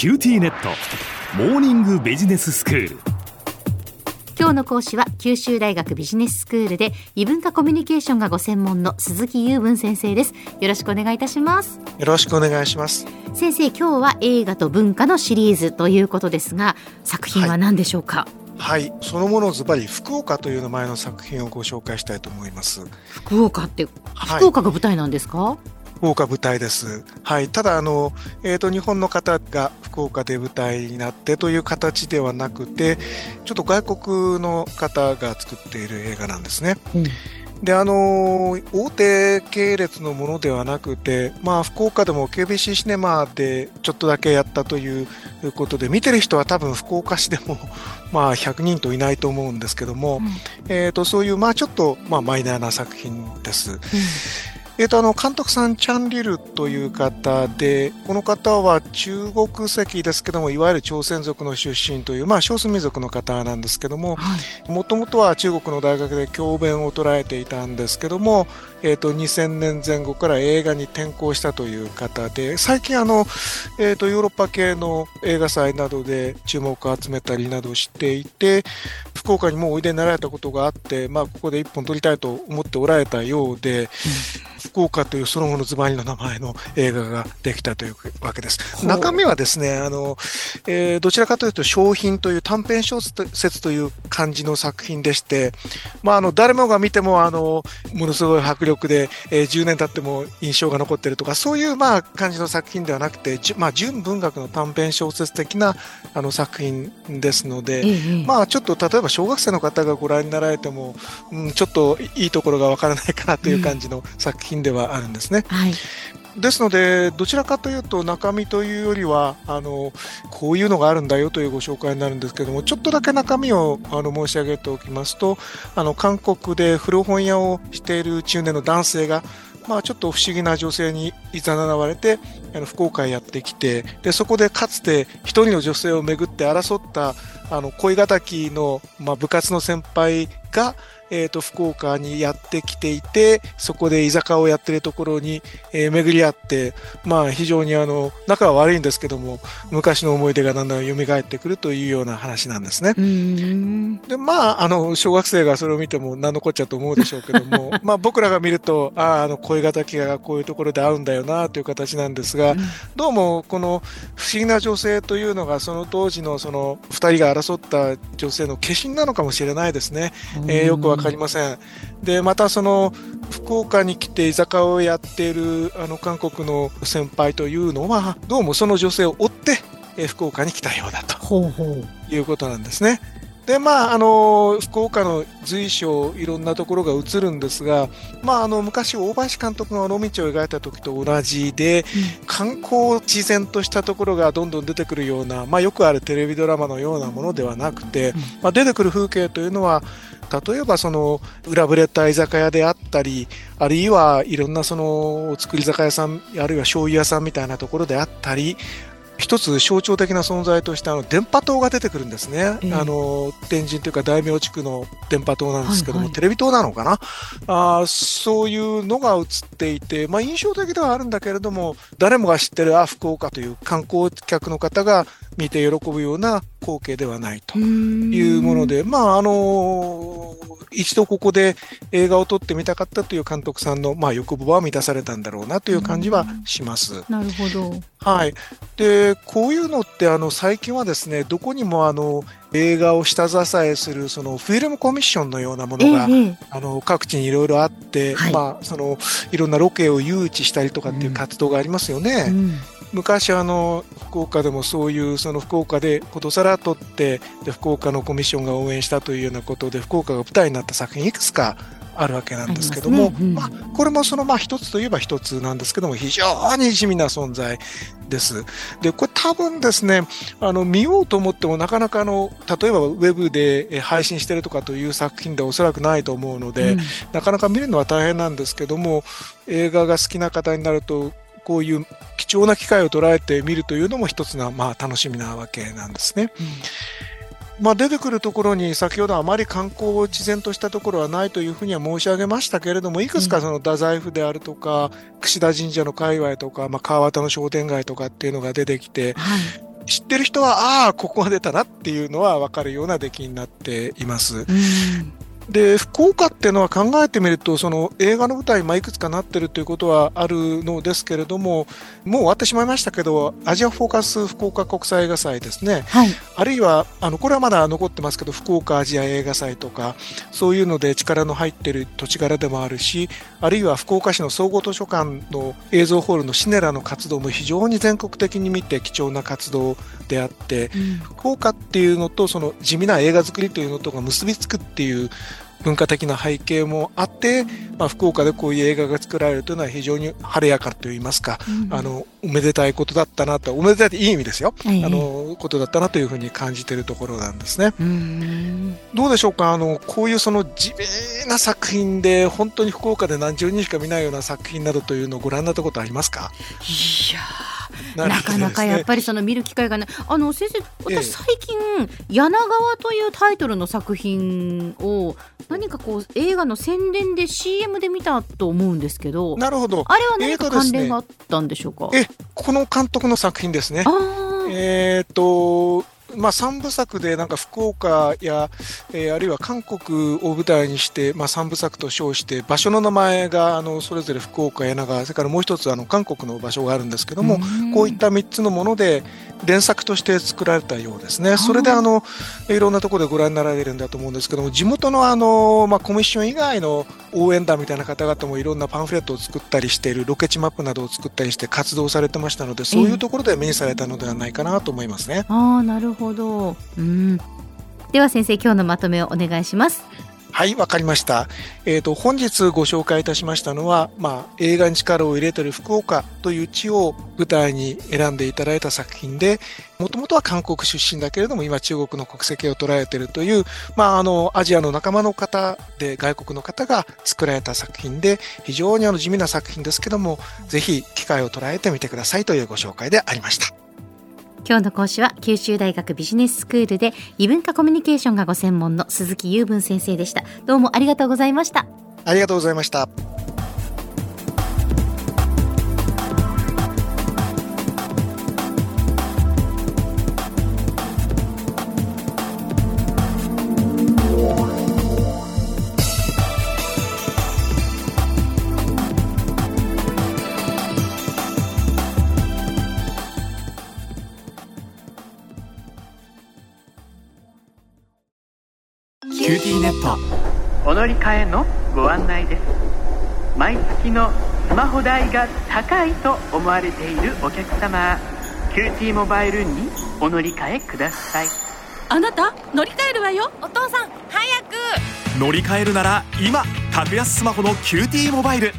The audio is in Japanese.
キューティーネットモーニングビジネススクール。今日の講師は九州大学ビジネススクールで異文化コミュニケーションがご専門の鈴木雄文先生です。よろしくお願いいたします。よろしくお願いします。先生、今日は映画と文化のシリーズということですが、作品は何でしょうか？はい、そのものをズバリ福岡という名前の作品をご紹介したいと思います。福岡って、福岡が舞台なんですか？福岡舞台です、ただ日本の方が福岡で舞台になってという形ではなくて、ちょっと外国の方が作っている映画なんですね、で大手系列のものではなくて、福岡でも KBC シネマでちょっとだけやったということで、見てる人は多分福岡市でも100人といないと思うんですけども、そういうちょっとマイナーな作品です、監督さんチャン・リルという方で、この方は中国籍ですけども、いわゆる朝鮮族の出身という、少数民族の方なんですけども、もともとは中国の大学で教鞭を捉えていたんですけども、2000年前後から映画に転向したという方で、最近ヨーロッパ系の映画祭などで注目を集めたりなどしていて、福岡にもおいでになられたことがあって、ここで一本撮りたいと思っておられたようで、福岡というその後のズバリの名前の映画ができたというわけです。中身はですね、どちらかというと小品という短編小説という感じの作品でして、誰もが見てもものすごい迫力で、10年経っても印象が残っているとか、そういう感じの作品ではなくて、純文学の短編小説的な作品ですので、ちょっと例えば小学生の方がご覧になられても、ちょっといいところがわからないかなという感じの作品ではあるんですね、ですので、どちらかというと中身というよりはこういうのがあるんだよというご紹介になるんですけども、ちょっとだけ中身を申し上げておきますと、韓国で古本屋をしている中年の男性がちょっと不思議な女性に誘われて福岡へやってきて、でそこでかつて一人の女性をめぐって争った恋敵の、部活の先輩が福岡にやってきていて、そこで居酒屋をやっているところに、巡り合って、非常に仲は悪いんですけども、昔の思い出がだんだん蘇ってくるというような話なんですね。で、小学生がそれを見ても何のこっちゃと思うでしょうけども、僕らが見ると、恋敵がこういうところで会うんだよなという形なんですが、どうもこの不思議な女性というのが、その当時のその二人が争った女性の化身なのかもしれないですね。よく分かりません。で、またその福岡に来て居酒屋をやっている韓国の先輩というのは、どうもその女性を追って、福岡に来たようだということなんですね。で、福岡の随所いろんなところが映るんですが、昔大林監督が尾道を描いた時と同じで、観光地然としたところがどんどん出てくるような、よくあるテレビドラマのようなものではなくて、出てくる風景というのは、例えばその裏ぶれた居酒屋であったり、あるいはいろんなそのお作り酒屋さん、あるいは醤油屋さんみたいなところであったり、一つ象徴的な存在として電波塔が出てくるんですね、天神というか大名地区の電波塔なんですけども、テレビ塔なのかな、そういうのが映っていて、印象的ではあるんだけれども、誰もが知ってる福岡という観光客の方が見て喜ぶような光景ではないというもので、一度ここで映画を撮ってみたかったという監督さんの、欲望は満たされたんだろうなという感じはします。なるほど。で、こういうのって最近はですね、どこにも映画を下支えするそのフィルムコミッションのようなものが、各地にいろいろあって、いろんなロケを誘致したりとかっていう活動がありますよね。昔福岡でもそういうその福岡でことさら撮って、で福岡のコミッションが応援したというようなことで福岡が舞台になった作品いくつかあるわけなんですけども、これもその一つといえば一つなんですけども、非常に地味な存在です。で、これ多分ですね、見ようと思ってもなかなか例えばウェブで配信してるとかという作品でおそらくないと思うので、なかなか見るのは大変なんですけども、映画が好きな方になるとこういう貴重な機会を捉えてみるというのも一つの楽しみなわけなんですね。出てくるところに、先ほどあまり観光を地然としたところはないというふうには申し上げましたけれども、いくつかその太宰府であるとか櫛田神社の界隈とか、川端の商店街とかっていうのが出てきて、知ってる人はああここが出たなっていうのは分かるような出来になっています、うん、で福岡っていうのは考えてみるとその映画の舞台、いくつかなってるということはあるのですけれども、もう終わってしまいましたけどアジアフォーカス福岡国際映画祭ですね、はい、あるいはこれはまだ残ってますけど福岡アジア映画祭とかそういうので力の入ってる土地柄でもあるし、あるいは福岡市の総合図書館の映像ホールのシネラの活動も非常に全国的に見て貴重な活動であって、うん、福岡っていうのとその地味な映画作りというのとが結びつくっていう文化的な背景もあって、まあ、福岡でこういう映画が作られるというのは非常に晴れやかといいますか、うん、おめでたいことだったなと、おめでたいっていい意味ですよ、うん、ことだったなというふうに感じているところなんですね、うん、どうでしょうか、こういうその地味な作品で本当に福岡で何十人しか見ないような作品などというのをご覧になったことありますか？いやーなかなかやっぱりその見る機会がない。先生、私最近、柳川というタイトルの作品を何かこう映画の宣伝で CM で見たと思うんですけど、なるほど、あれは何か関連があったんでしょうか？この監督の作品ですね。まあ、3部作でなんか福岡や、あるいは韓国を舞台にして、まあ、3部作と称して場所の名前がそれぞれ福岡、柳川、それからもう一つ韓国の場所があるんですけども、こういった3つのもので連作として作られたようですね。それでいろんなところでご覧になられるんだと思うんですけども、地元のまあ、コミッション以外の応援団みたいな方々もいろんなパンフレットを作ったりしている、ロケ地マップなどを作ったりして活動されてましたので、そういうところで目にされたのではないかなと思いますね。なるほど、うん、では先生、今日のまとめをお願いします。はい、わかりました、本日ご紹介いたしましたのは、まあ、映画に力を入れている福岡という地を舞台に選んでいただいた作品で、もともとは韓国出身だけれども今中国の国籍を捉えているという、まあ、アジアの仲間の方で外国の方が作られた作品で、非常に地味な作品ですけども、ぜひ機会を捉えてみてくださいというご紹介でありました。今日の講師は九州大学ビジネススクールで異文化コミュニケーションがご専門の鈴木雄文先生でした。どうもありがとうございました。ありがとうございました。キューティーネットお乗り換えのご案内です。毎月のスマホ代が高いと思われているお客様、キューティーモバイルにお乗り換えください。あなた乗り換えるわよ。お父さん早く乗り換えるなら今、格安スマホのキューティーモバイル。